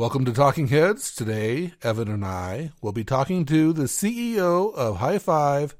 Welcome to Talking Heads. Today, Evan and I will be talking to the CEO of High Five,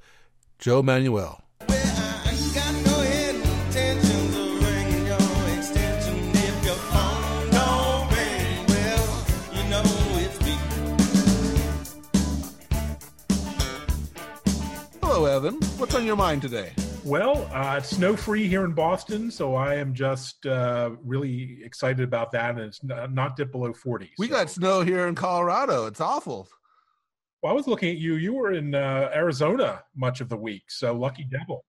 Joe Manuel. Hello, Evan. What's on your mind today? Well, it's snow-free here in Boston, so I am just really excited about that, and it's not dipped below 40. We got snow here in Colorado. It's awful. Well, I was looking at you. You were in Arizona much of the week, so lucky devil.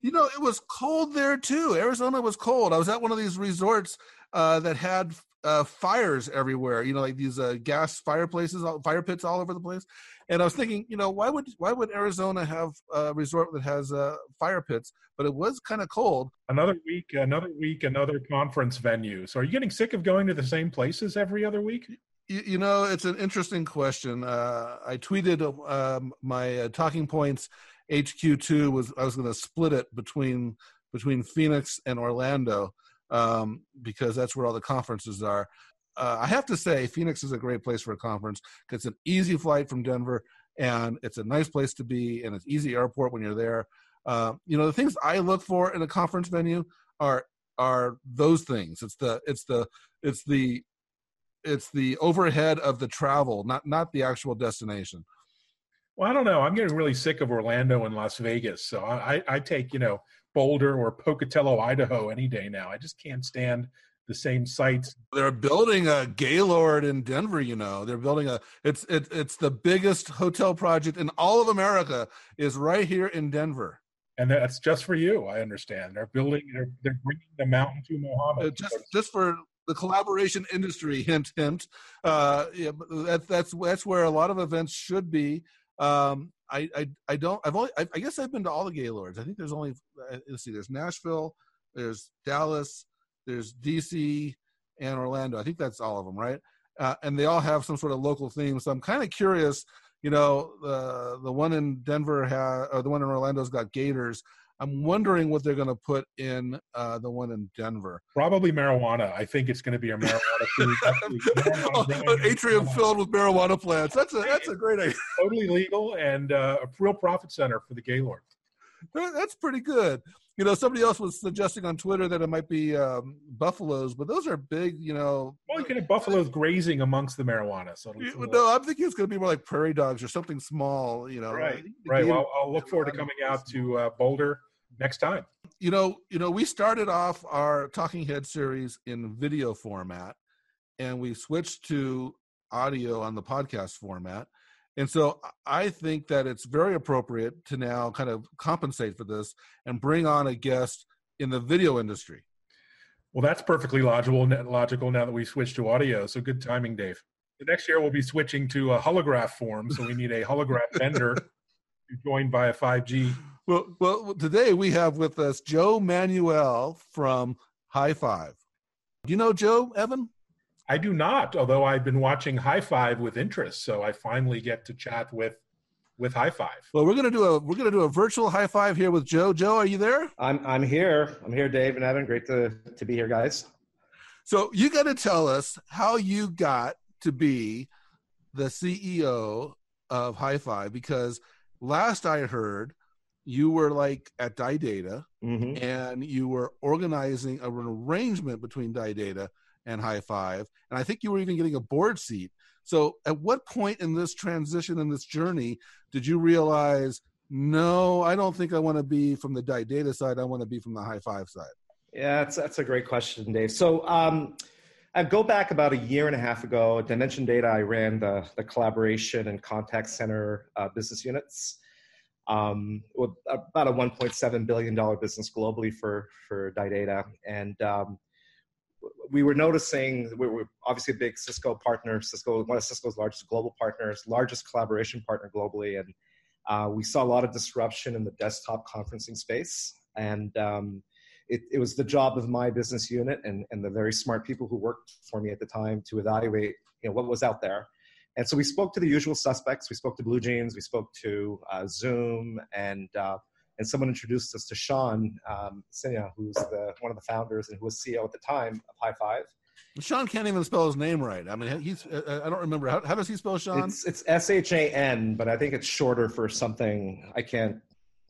You know, it was cold there, too. Arizona was cold. I was at one of these resorts that had fires everywhere, you know, like these gas fireplaces, fire pits all over the place. And I was thinking, you know, why would Arizona have a resort that has fire pits? But it was kind of cold. Another week, another conference venue. So are you getting sick of going to the same places every other week? You know, it's an interesting question. I tweeted my talking points HQ2 I was going to split it between Phoenix and Orlando. Because that's where all the conferences are. I have to say, Phoenix is a great place for a conference because it's an easy flight from Denver, and it's a nice place to be, and it's easy airport when you're there. You know, the things I look for in a conference venue are those things. It's the overhead of the travel, not the actual destination. Well, I don't know. I'm getting really sick of Orlando and Las Vegas, so I take, you know, Boulder or Pocatello, Idaho any day now. I just can't stand the same sites. They're building a Gaylord in Denver, you know. They're building it's the biggest hotel project in all of America is right here in Denver. And that's just for you, I understand. They're bringing the mountain to Muhammad. Just for the collaboration industry, hint, hint. Yeah, that's where a lot of events should be. I guess I've been to all the Gaylords. I think there's only, there's Nashville, there's Dallas, there's DC and Orlando. I think that's all of them, right? And they all have some sort of local theme. So I'm kind of curious, you know, the one in Denver, or the one in Orlando's got gators. I'm wondering what they're going to put in the one in Denver. Probably marijuana. I think it's going to be a marijuana food. An atrium filled with marijuana plants. That's a great idea. Totally legal and a real profit center for the Gaylord. That's pretty good. You know, somebody else was suggesting on Twitter that it might be buffaloes, but those are big, you know. Well, you can have buffaloes grazing amongst the marijuana. So no, I'm thinking it's going to be more like prairie dogs or something small, you know. Right. Well, I'll look forward to coming out to Boulder next time. You know, we started off our Talking Head series in video format, and we switched to audio on the podcast format. And so I think that it's very appropriate to now kind of compensate for this and bring on a guest in the video industry. Well, that's perfectly logical now that we switched to audio. So good timing, Dave. The next year we'll be switching to a holograph form. So we need a holograph vendor joined by a 5G. Well, today we have with us Joe Manuel from High Five. Do you know Joe, Evan? I do not, although I've been watching High Five with interest, so I finally get to chat with High Five. Well, we're gonna do a virtual High Five here with Joe. Joe, are you there? I'm here. I'm here, Dave and Evan. Great to be here, guys. So you got to tell us how you got to be the CEO of High Five, because last I heard, you were like at DiData, mm-hmm. and you were organizing an arrangement between DiData and High Five, and I think you were even getting a board seat. So at what point in this transition, in this journey, did you realize, no, I don't think I want to be from the DiData side, I want to be from the High Five side? Yeah, that's a great question, Dave. So I go back about a year and a half ago. At Dimension Data, I ran the collaboration and contact center business units, with about a $1.7 billion business globally for DiData. And we were noticing, we were obviously a big Cisco partner, one of Cisco's largest global partners, largest collaboration partner globally. And we saw a lot of disruption in the desktop conferencing space. And it was the job of my business unit and the very smart people who worked for me at the time to evaluate, you know, what was out there. And so we spoke to the usual suspects. We spoke to Blue Jeans. We spoke to Zoom. And someone introduced us to Sean Sinya, who's one of the founders and who was CEO at the time of High Five. Sean can't even spell his name right. I mean, he's, I don't remember. How does he spell Sean? It's S-H-A-N, but I think it's shorter for something I can't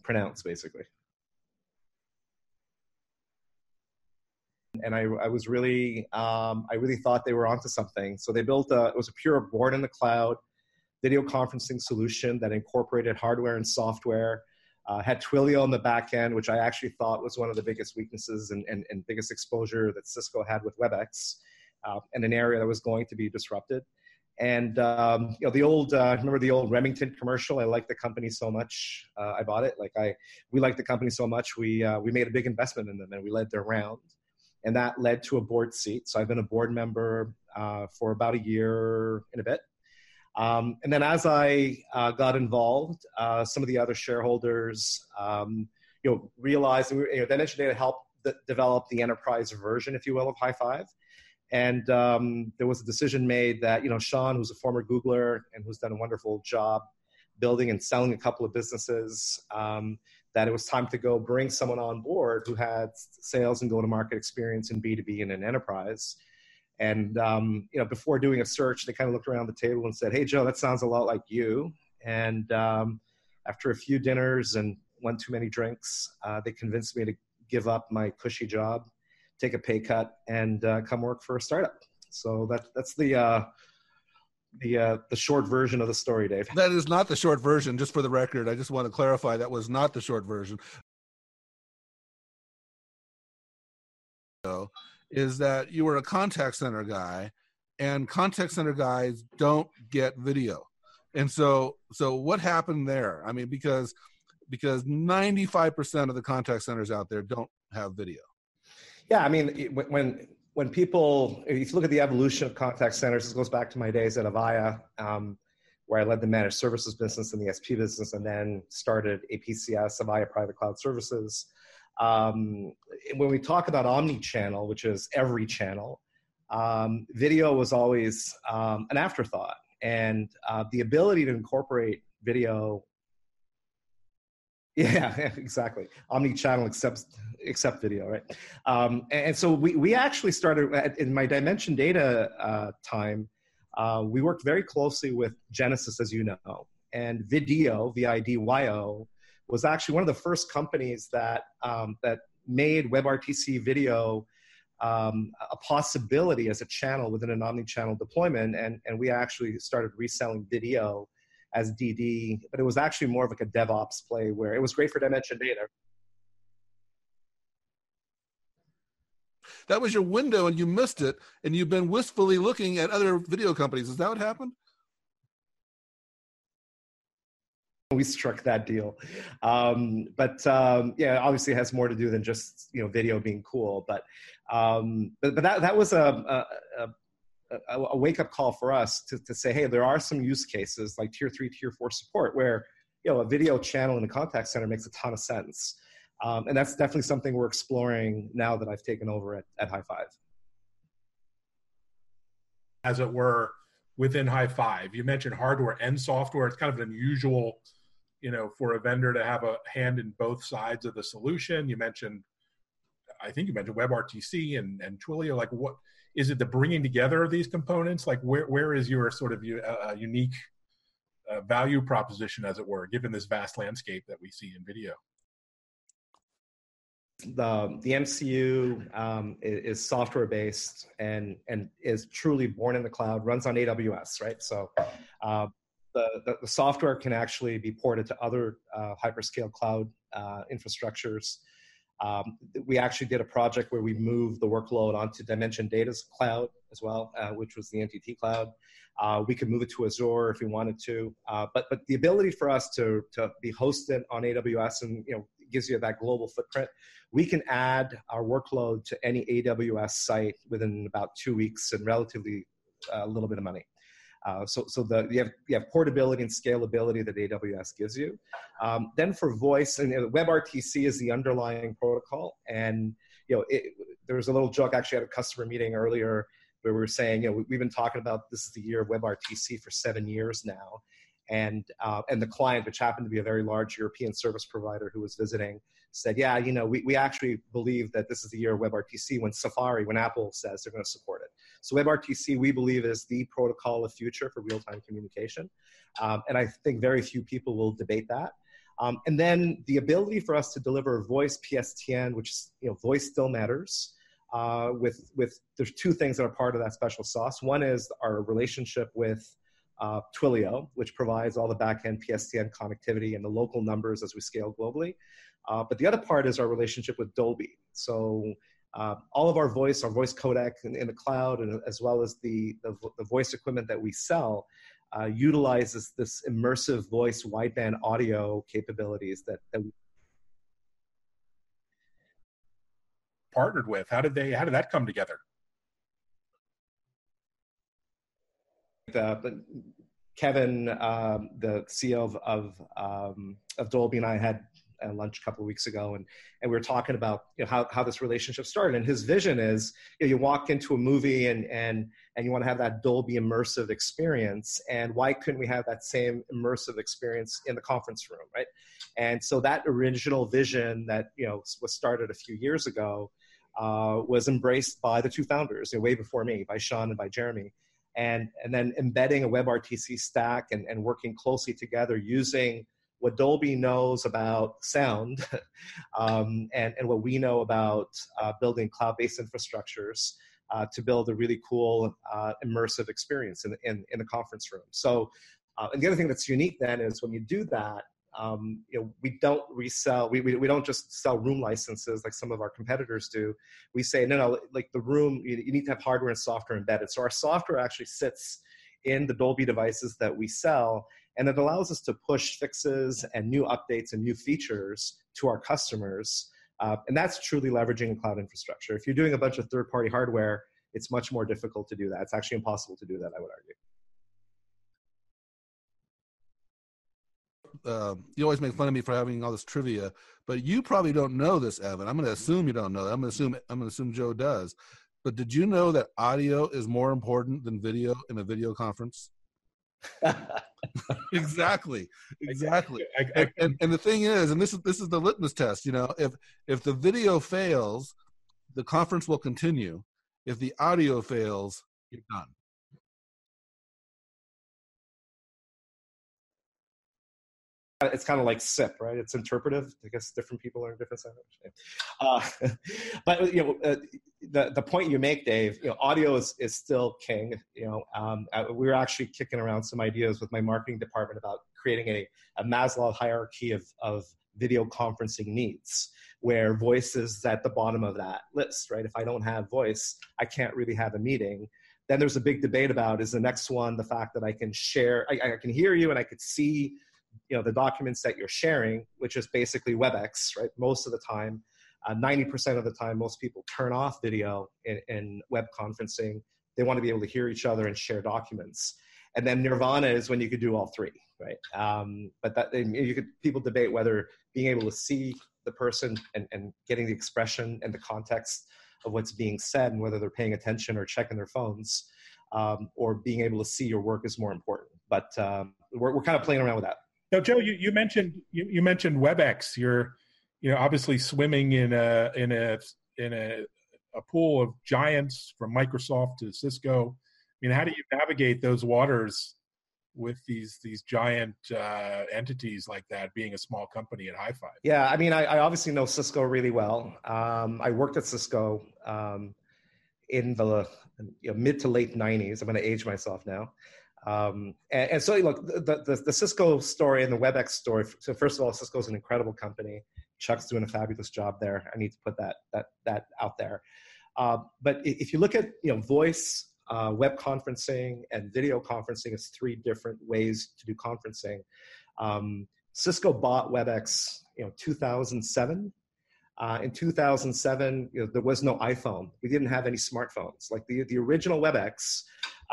pronounce, basically. And I was really, I really thought they were onto something. So they built it was a pure born in the cloud video conferencing solution that incorporated hardware and software, had Twilio on the back end, which I actually thought was one of the biggest weaknesses and biggest exposure that Cisco had with WebEx, and an area that was going to be disrupted. And you know, the old, remember the old Remington commercial? I like the company so much, I bought it. Like we liked the company so much, we made a big investment in them, and we led their round. And that led to a board seat. So I've been a board member for about a year and a bit. And then as I got involved, some of the other shareholders, you know, realized that Dimension Data helped develop the enterprise version, if you will, of High Five. And there was a decision made that, you know, Sean, who's a former Googler and who's done a wonderful job building and selling a couple of businesses, that it was time to go bring someone on board who had sales and go-to-market experience in B2B and in enterprise. And you know, before doing a search, they kind of looked around the table and said, "Hey, Joe, that sounds a lot like you." And after a few dinners and one too many drinks, they convinced me to give up my cushy job, take a pay cut, and come work for a startup. So that's the short version of the story, Dave. That is not the short version, just for the record. I just want to clarify that was not the short version. Is that you were a contact center guy, and contact center guys don't get video. And so what happened there? I mean, because 95% of the contact centers out there don't have video. Yeah, I mean, when people, if you look at the evolution of contact centers, this goes back to my days at Avaya, where I led the managed services business and the SP business, and then started APCS, Avaya Private Cloud Services. When we talk about omni-channel, which is every channel, video was always an afterthought. And the ability to incorporate video, yeah, exactly. Omni-channel except video, right? And so we actually started, in my Dimension Data time, we worked very closely with Genesys, as you know. And Vidyo, V-I-D-Y-O, was actually one of the first companies that, that made WebRTC video a possibility as a channel within an omni-channel deployment. And we actually started reselling video as DD, but it was actually more of like a DevOps play where it was great for Dimension Data. That was your window and you missed it, and you've been wistfully looking at other video companies. Is that what happened? We struck that deal. Yeah, obviously it has more to do than just, you know, video being cool. But that was a wake-up call for us to say, hey, there are some use cases like tier 3, tier 4 support where, you know, a video channel in a contact center makes a ton of sense. And that's definitely something we're exploring now that I've taken over at High Five. As it were, within High Five, you mentioned hardware and software. It's kind of an unusual, you know, for a vendor to have a hand in both sides of the solution. You mentioned, I think you mentioned WebRTC and Twilio. Like, what is it, the bringing together of these components? Like, where is your sort of unique value proposition, as it were, given this vast landscape that we see in video? The MCU is software based and is truly born in the cloud, runs on AWS, right? So the software can actually be ported to other hyperscale cloud infrastructures. We actually did a project where we moved the workload onto Dimension Data's cloud as well, which was the NTT cloud. We could move it to Azure if we wanted to, but the ability for us to be hosted on AWS and, you know, gives you that global footprint. We can add our workload to any AWS site within about 2 weeks and relatively a little bit of money. So you have portability and scalability that AWS gives you. Then for voice, and WebRTC is the underlying protocol. And you know, there was a little joke actually at a customer meeting earlier where we were saying, you know, we've been talking about this is the year of WebRTC for 7 years now. And the client, which happened to be a very large European service provider who was visiting, said, yeah, you know, we actually believe that this is the year of WebRTC when Apple says they're going to support it. So WebRTC, we believe, is the protocol of future for real-time communication. And I think very few people will debate that. And then the ability for us to deliver voice PSTN, which is, you know, voice still matters, with there's two things that are part of that special sauce. One is our relationship with Twilio, which provides all the back-end PSTN connectivity and the local numbers as we scale globally. But the other part is our relationship with Dolby. So all of our voice codec in the cloud, and as well as the voice equipment that we sell, utilizes this immersive voice wideband audio capabilities that we partnered with. How did that come together? Kevin, the CEO of Dolby, and I had lunch a couple of weeks ago, and we were talking about, you know, how this relationship started. And his vision is, you know, you walk into a movie and you want to have that Dolby immersive experience. And why couldn't we have that same immersive experience in the conference room, right? And so that original vision that, you know, was started a few years ago was embraced by the two founders, you know, way before me, by Sean and by Jeremy. And then embedding a WebRTC stack and working closely together using what Dolby knows about sound and what we know about building cloud-based infrastructures to build a really cool immersive experience in the conference room. So, and the other thing that's unique then is when you do that, you know, we don't resell, we don't just sell room licenses like some of our competitors do. We say, no, like the room, you need to have hardware and software embedded. So our software actually sits in the Dolby devices that we sell, and it allows us to push fixes and new updates and new features to our customers. And that's truly leveraging cloud infrastructure. If you're doing a bunch of third-party hardware, it's much more difficult to do that. It's actually impossible to do that, I would argue. You always make fun of me for having all this trivia, but you probably don't know this, Evan. I'm going to assume you don't know that. I'm going to assume Joe does. But did you know that audio is more important than video in a video conference? Exactly. And the thing is, and this is the litmus test. You know, if the video fails, the conference will continue. If the audio fails, you're done. It's kind of like SIP, right? It's interpretive. I guess different people are in different settings. But you know, the point you make, Dave, you know, audio is still king. You know, we were actually kicking around some ideas with my marketing department about creating a Maslow hierarchy of video conferencing needs, where voice is at the bottom of that list, right? If I don't have voice, I can't really have a meeting. Then there's a big debate about, is the next one the fact that I can share, I can hear you and I could see, you know, the documents that you're sharing, which is basically WebEx, right? Most of the time, 90% of the time, most people turn off video in web conferencing. They want to be able to hear each other and share documents. And then nirvana is when you could do all three, right? But that people debate whether being able to see the person and getting the expression and the context of what's being said, and whether they're paying attention or checking their phones, or being able to see your work is more important. But we're kind of playing around with that. Now, Joe, you mentioned WebEx. You're obviously swimming in a pool of giants from Microsoft to Cisco. I mean, how do you navigate those waters with these giant entities like that? Being a small company at High Five. Yeah, I mean, I obviously know Cisco really well. I worked at Cisco in the mid to late '90s. I'm going to age myself now. And so, look, the Cisco story and the WebEx story. So, first of all, Cisco is an incredible company. Chuck's doing a fabulous job there. I need to put that out there. But if you look at, you know, voice, web conferencing, and video conferencing, it's three different ways to do conferencing. Cisco bought WebEx, you know, 2007. In 2007, you know, there was no iPhone. We didn't have any smartphones. Like the original WebEx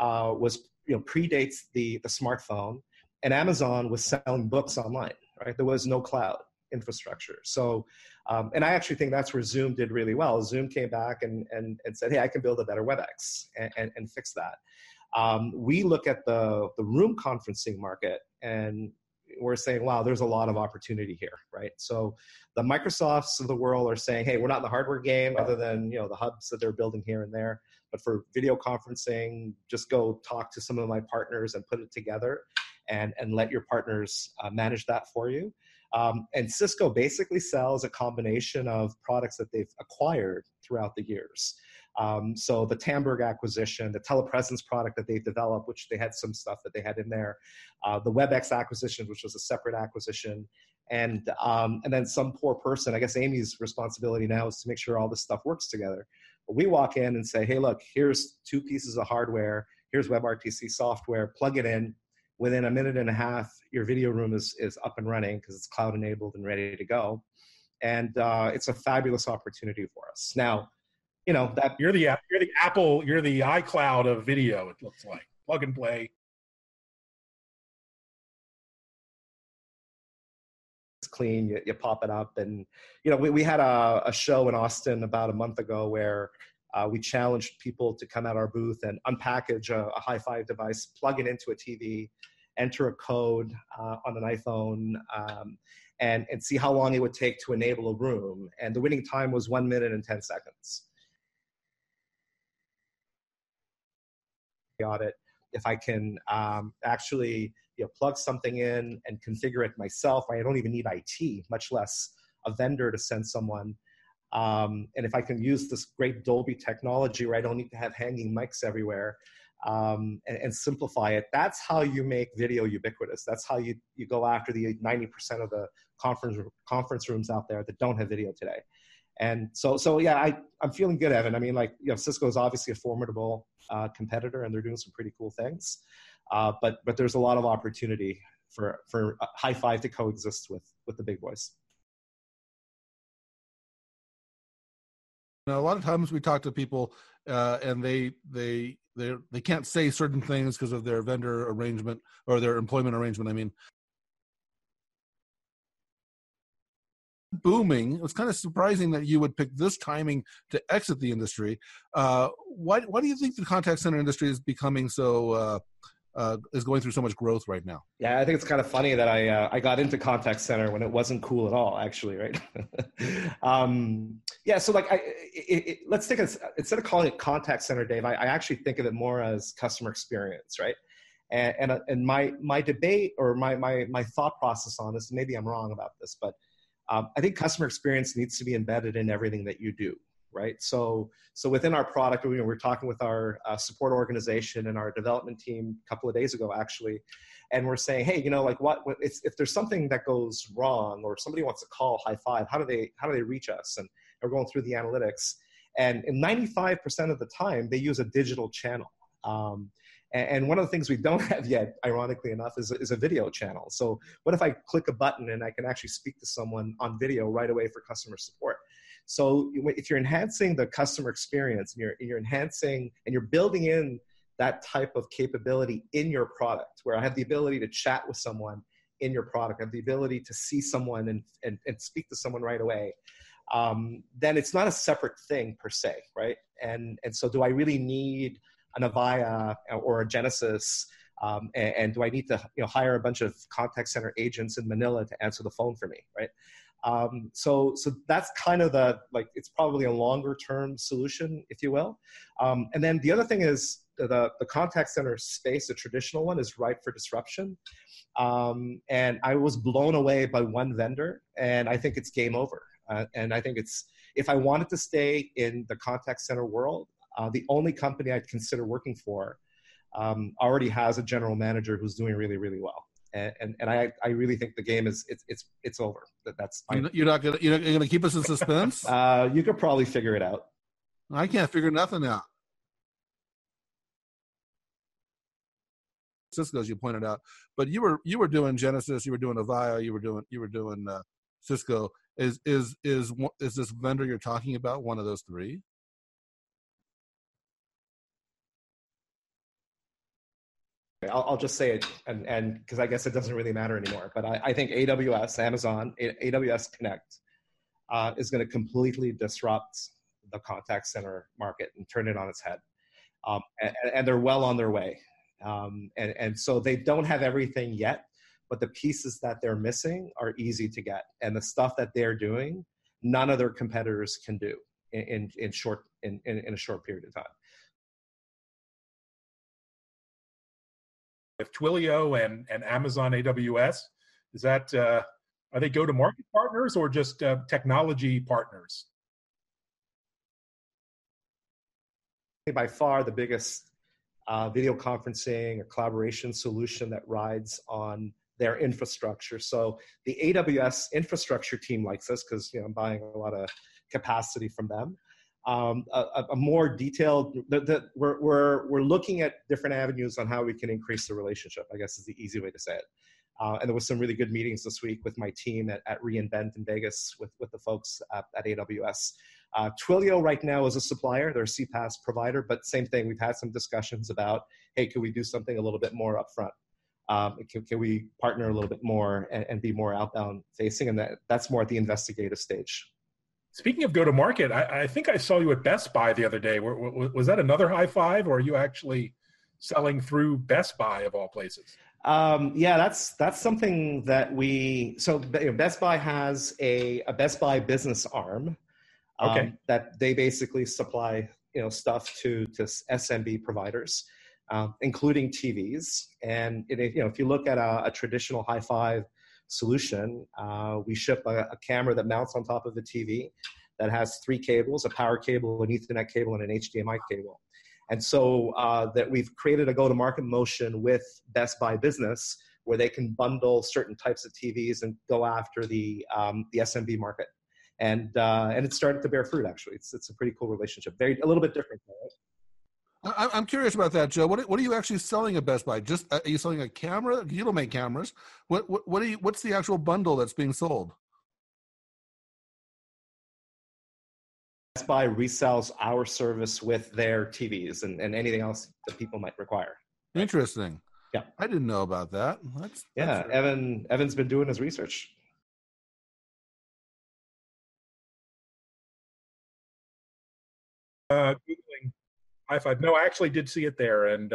was, you know, predates the smartphone, and Amazon was selling books online, right? There was no cloud infrastructure. So, and I actually think that's where Zoom did really well. Zoom came back and said, hey, I can build a better WebEx and fix that. We look at the room conferencing market, and we're saying, wow, there's a lot of opportunity here, right? So the Microsofts of the world are saying, hey, we're not in the hardware game other than, you know, the hubs that they're building here and there. But for video conferencing, just go talk to some of my partners and put it together and let your partners manage that for you. And Cisco basically sells a combination of products that they've acquired throughout the years. So the Tamberg acquisition, the telepresence product that they've developed, which they had some stuff that they had in there, the WebEx acquisition, which was a separate acquisition, and then some poor person, I guess Amy's responsibility now is to make sure all this stuff works together. But we walk in and say, hey, look, here's two pieces of hardware, here's WebRTC software, plug it in. Within a minute and a half, your video room is up and running because it's cloud-enabled and ready to go. And it's a fabulous opportunity for us. Now, you know, that you're the Apple, you're the iCloud of video, it looks like. Plug and play. It's clean, you pop it up. And, you know, we had a show in Austin about a month ago where we challenged people to come at our booth and unpackage a High Five device, plug it into a TV, enter a code on an iPhone, and see how long it would take to enable a room. And the winning time was 1 minute and 10 seconds. Got it. If I can actually, you know, plug something in and configure it myself, I don't even need IT, much less a vendor to send someone. And if I can use this great Dolby technology where I don't need to have hanging mics everywhere and simplify it, that's how you make video ubiquitous. That's how you go after the 90% of the conference rooms out there that don't have video today. And so yeah, I'm feeling good, Evan. I mean, like, you know, Cisco is obviously a formidable competitor and they're doing some pretty cool things. But there's a lot of opportunity for High Five to coexist with the big boys. Now, a lot of times we talk to people and they can't say certain things because of their vendor arrangement or their employment arrangement, I mean. Booming. It's kind of surprising that you would pick this timing to exit the industry. Why do you think the contact center industry is becoming so is going through so much growth right now? Yeah, I think it's kind of funny that I got into contact center when it wasn't cool at all, actually, right? Yeah, so like, let's think, instead of calling it contact center, Dave, I actually think of it more as customer experience, right? And my debate or my thought process on this, maybe I'm wrong about this, but I think customer experience needs to be embedded in everything that you do. Right. So within our product, you know, we're talking with our support organization and our development team a couple of days ago, actually. And we're saying, hey, you know, like what if there's something that goes wrong or somebody wants to call High Five, how do they reach us? And we're going through the analytics. And 95% of the time, they use a digital channel. And one of the things we don't have yet, ironically enough, is a video channel. So what if I click a button and I can actually speak to someone on video right away for customer support? So if you're enhancing the customer experience, you're enhancing and you're building in that type of capability in your product, where I have the ability to chat with someone in your product, I have the ability to see someone and speak to someone right away, then it's not a separate thing per se, right? And so do I really need an Avaya or a Genesys, and do I need to, you know, hire a bunch of contact center agents in Manila to answer the phone for me, right? So that's kind of the, like, it's probably a longer term solution, if you will. And then the other thing is the contact center space, the traditional one, is ripe for disruption. And I was blown away by one vendor, and I think it's game over. And I think it's, if I wanted to stay in the contact center world, the only company I'd consider working for already has a general manager who's doing really, really well. And I really think the game is it's over. That's fine. You're not gonna keep us in suspense. You could probably figure it out. I can't figure nothing out. Cisco, as you pointed out, but you were doing Genesys, you were doing Avaya, you were doing Cisco. Is this vendor you're talking about one of those three? I'll just say it, and because I guess it doesn't really matter anymore. But I think AWS, Amazon, AWS Connect is going to completely disrupt the contact center market and turn it on its head. And they're well on their way. And so they don't have everything yet, but the pieces that they're missing are easy to get. And the stuff that they're doing, none of their competitors can do in a short period of time. With Twilio and Amazon AWS, is that are they go-to-market partners or just technology partners? By far the biggest video conferencing or collaboration solution that rides on their infrastructure. So the AWS infrastructure team likes us because, you know, I'm buying a lot of capacity from them. A more detailed, we're looking at different avenues on how we can increase the relationship, I guess is the easy way to say it. And there was some really good meetings this week with my team at reInvent in Vegas with the folks at AWS. Twilio right now is a supplier, they're a CPaaS provider, but same thing, we've had some discussions about, hey, can we do something a little bit more upfront? Can we partner a little bit more and be more outbound facing? And that's more at the investigative stage. Speaking of go-to-market, I think I saw you at Best Buy the other day. Was that another High Five, or are you actually selling through Best Buy of all places? Yeah, that's something that Best Buy has a Best Buy business arm. Okay. That they basically supply, you know, stuff to SMB providers, including TVs. And it, you know, if you look at a traditional High Five solution, we ship a camera that mounts on top of the TV that has three cables: a power cable, an Ethernet cable, and an HDMI cable. And so that we've created a go-to-market motion with Best Buy Business where they can bundle certain types of TVs and go after the SMB market. And it started to bear fruit, actually. It's a pretty cool relationship. A little bit different, right? I'm curious about that, Joe. What are you actually selling at Best Buy? Just are you selling a camera? You don't make cameras. What's the actual bundle that's being sold? Best Buy resells our service with their TVs and anything else that people might require. Interesting. Yeah, I didn't know about that. That's right. Evan's been doing his research. Googling High Five. No, I actually did see it there, and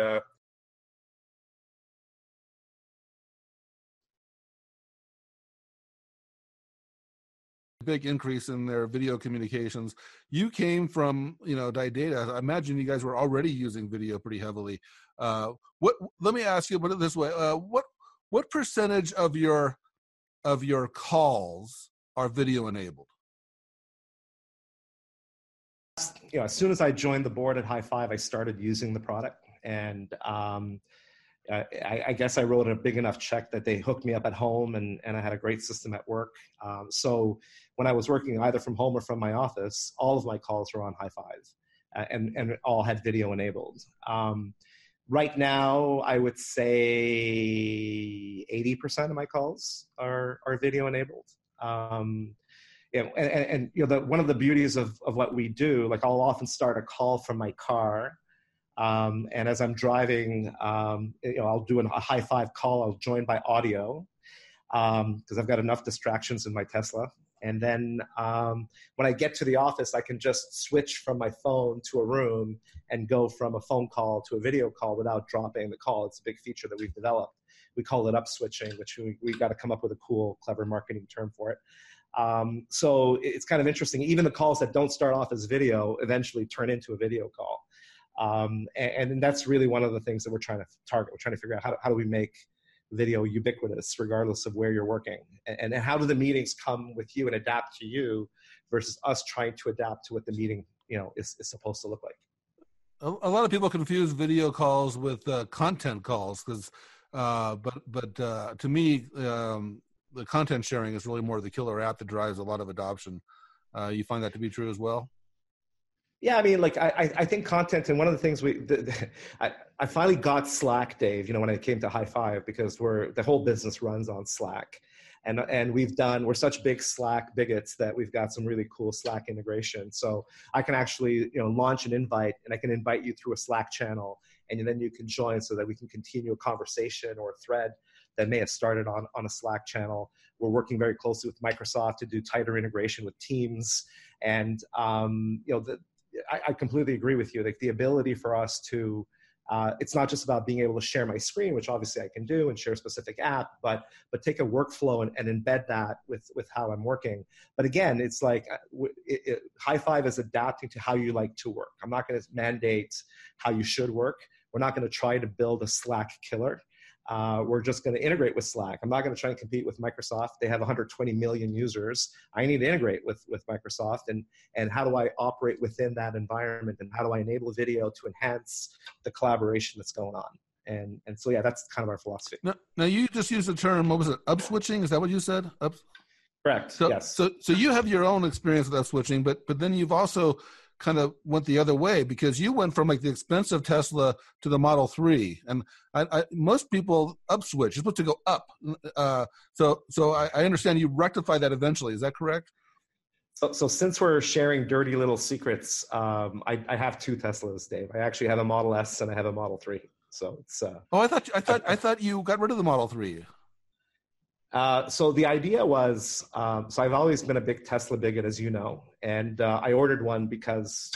big increase in their video communications. You came from, you know, DiData. I imagine you guys were already using video pretty heavily. Let me ask you, put it this way: what percentage of your calls are video enabled? You know, as soon as I joined the board at High Five, I started using the product, and I guess I wrote a big enough check that they hooked me up at home, and I had a great system at work. So when I was working either from home or from my office, all of my calls were on High Five, and all had video enabled. Right now, I would say 80% of my calls are video enabled. And you know, one of the beauties of what we do, like I'll often start a call from my car, and as I'm driving, you know, I'll do a High Five call. I'll join by audio because I've got enough distractions in my Tesla. And then when I get to the office, I can just switch from my phone to a room and go from a phone call to a video call without dropping the call. It's a big feature that we've developed. We call it up switching, which we've got to come up with a cool, clever marketing term for it. So it's kind of interesting. Even the calls that don't start off as video eventually turn into a video call. And that's really one of the things that we're trying to target. We're trying to figure out how do we make video ubiquitous regardless of where you're working, and how do the meetings come with you and adapt to you versus us trying to adapt to what the meeting, you know, is supposed to look like. A lot of people confuse video calls with content calls but to me, the content sharing is really more the killer app that drives a lot of adoption. You find that to be true as well? Yeah, I mean, like I think content, and one of the things I finally got Slack, Dave, you know, when I came to High Five, because the whole business runs on Slack. And we're such big Slack bigots that we've got some really cool Slack integration. So I can actually, you know, launch an invite, and I can invite you through a Slack channel, and then you can join so that we can continue a conversation or a thread that may have started on a Slack channel. We're working very closely with Microsoft to do tighter integration with Teams. And, you know, I completely agree with you. Like the ability for us to It's not just about being able to share my screen, which obviously I can do, and share a specific app, but take a workflow and embed that with how I'm working. But again, it's like High Five is adapting to how you like to work. I'm not going to mandate how you should work. We're not going to try to build a Slack killer. We're just going to integrate with Slack. I'm not going to try and compete with Microsoft. They have 120 million users. I need to integrate with Microsoft. And how do I operate within that environment? And how do I enable video to enhance the collaboration that's going on? And so, yeah, that's kind of our philosophy. Now you just used the term, what was it, upswitching? Is that what you said? Correct, so, yes. So you have your own experience with upswitching, but then you've also kind of went the other way, because you went from like the expensive Tesla to the Model 3. And I most people upswitch, you're supposed to go up. So I understand you rectify that eventually. Is that correct? So since we're sharing dirty little secrets, I have two Teslas, Dave. I actually have a Model S and I have a Model 3. So it's. Oh, I thought you got rid of the Model 3. So the idea was, so I've always been a big Tesla bigot, as you know, and I ordered one because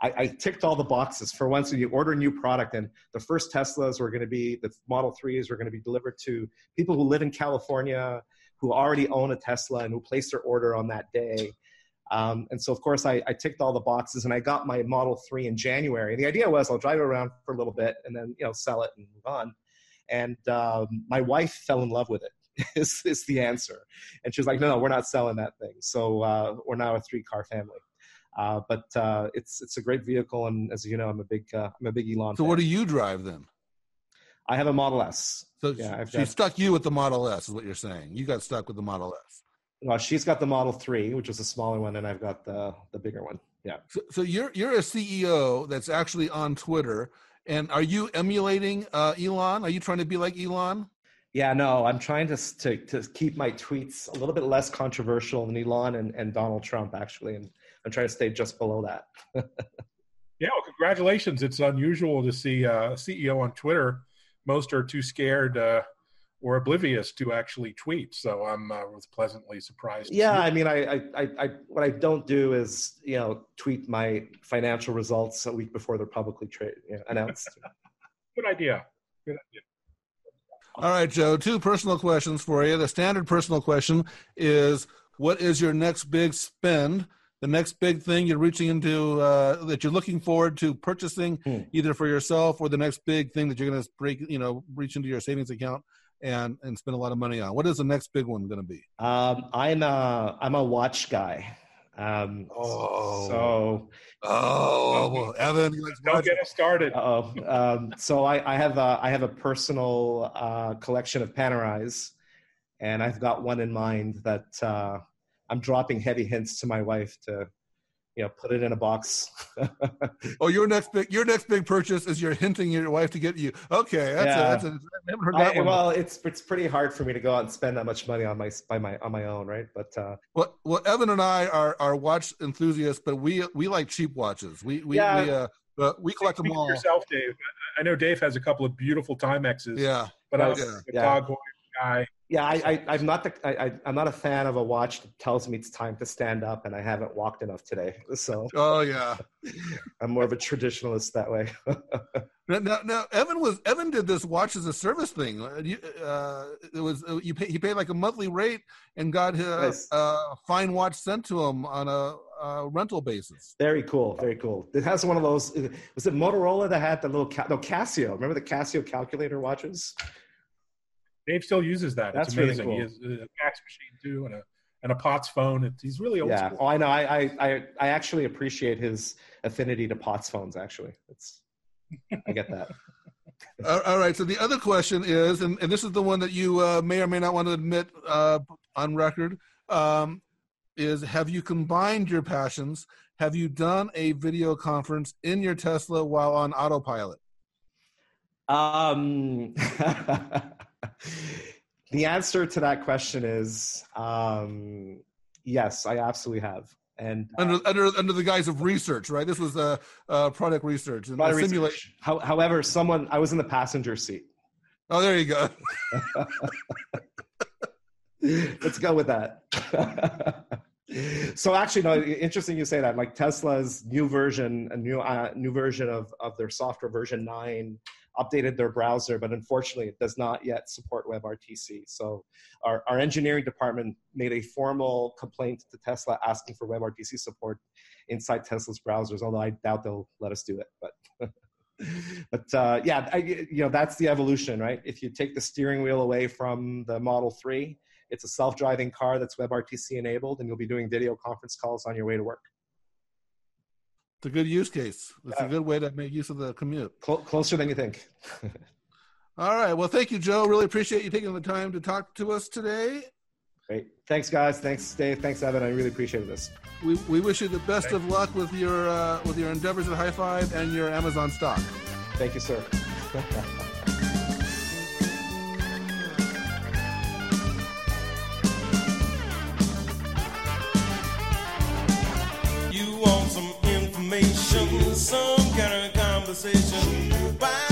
I ticked all the boxes. For once, when you order a new product, and the first Teslas were going to be, the Model 3s were going to be delivered to people who live in California, who already own a Tesla and who placed their order on that day. And so, of course, I ticked all the boxes, and I got my Model 3 in January. And the idea was I'll drive it around for a little bit and then, sell it and move on. And my wife fell in love with it. Is the answer. And she was like, no, we're not selling that thing. So we're now a 3-car family. But it's a great vehicle. And as you know, I'm a big Elon fan. So what do you drive then? I have a Model S. So yeah, she stuck you with the Model S is what you're saying. You got stuck with the Model S. Well, she's got the Model 3, which is a smaller one. And I've got the bigger one. Yeah. So you're a CEO that's actually on Twitter. And are you emulating Elon? Are you trying to be like Elon? Yeah, no, I'm trying to keep my tweets a little bit less controversial than Elon and Donald Trump, actually, and I'm trying to stay just below that. Yeah, well, congratulations. It's unusual to see a CEO on Twitter. Most are too scared or oblivious to actually tweet, so I was pleasantly surprised. Yeah, I mean, I what I don't do is, tweet my financial results a week before they're publicly announced. Good idea. All right, Joe, two personal questions for you. The standard personal question is, what is your next big spend, the next big thing you're reaching into that you're looking forward to purchasing either for yourself or the next big thing that you're going to reach into your savings account and spend a lot of money on? What is the next big one going to be? I'm a watch guy. Evan, don't get us started. So I have a personal collection of Panerais, and I've got one in mind that I'm dropping heavy hints to my wife to, put it in a box. Oh, your next big purchase is you're hinting your wife to get you. Okay, that's I haven't heard that one. Well, it's pretty hard for me to go out and spend that much money on my own, right? But well, Evan and I are watch enthusiasts, but we like cheap watches. We collect them all. Yourself, Dave. I know Dave has a couple of beautiful Timexes. Yeah, but I was a dog guy. Yeah, I'm not a fan of a watch that tells me it's time to stand up, and I haven't walked enough today. So. Oh yeah, I'm more of a traditionalist that way. Now, Evan did this watch as a service thing. He paid like a monthly rate and got his fine watch sent to him on a rental basis. Very cool. It has one of those. Was it Motorola that had the little Casio? Remember the Casio calculator watches? Dave still uses that. That's amazing. Really cool. He has a fax machine too, and a Potts phone. He's really old school. Oh, I know. I actually appreciate his affinity to Potts phones. Actually, I get that. All right. So the other question is, and this is the one that you may or may not want to admit on record, is: have you combined your passions? Have you done a video conference in your Tesla while on autopilot? The answer to that question is yes, I absolutely have, and under the guise of research, right? This was product research and a simulation. However, I was in the passenger seat. Oh, there you go. Let's go with that. So actually, no, interesting you say that. Like Tesla's new version, a new version of their software, version 9, updated their browser, but unfortunately it does not yet support WebRTC. So our engineering department made a formal complaint to Tesla asking for WebRTC support inside Tesla's browsers, although I doubt they'll let us do it. But yeah, you know, that's the evolution, right? If you take the steering wheel away from the Model 3, it's a self-driving car that's WebRTC enabled, and you'll be doing video conference calls on your way to work. It's a good use case. It's a good way to make use of the commute. Closer than you think. All right. Well, thank you, Joe. Really appreciate you taking the time to talk to us today. Great. Thanks, guys. Thanks, Dave. Thanks, Evan. I really appreciate this. We wish you the best of luck with your endeavors at High Five and your Amazon stock. Thank you, sir. You want some information, some kind of conversation.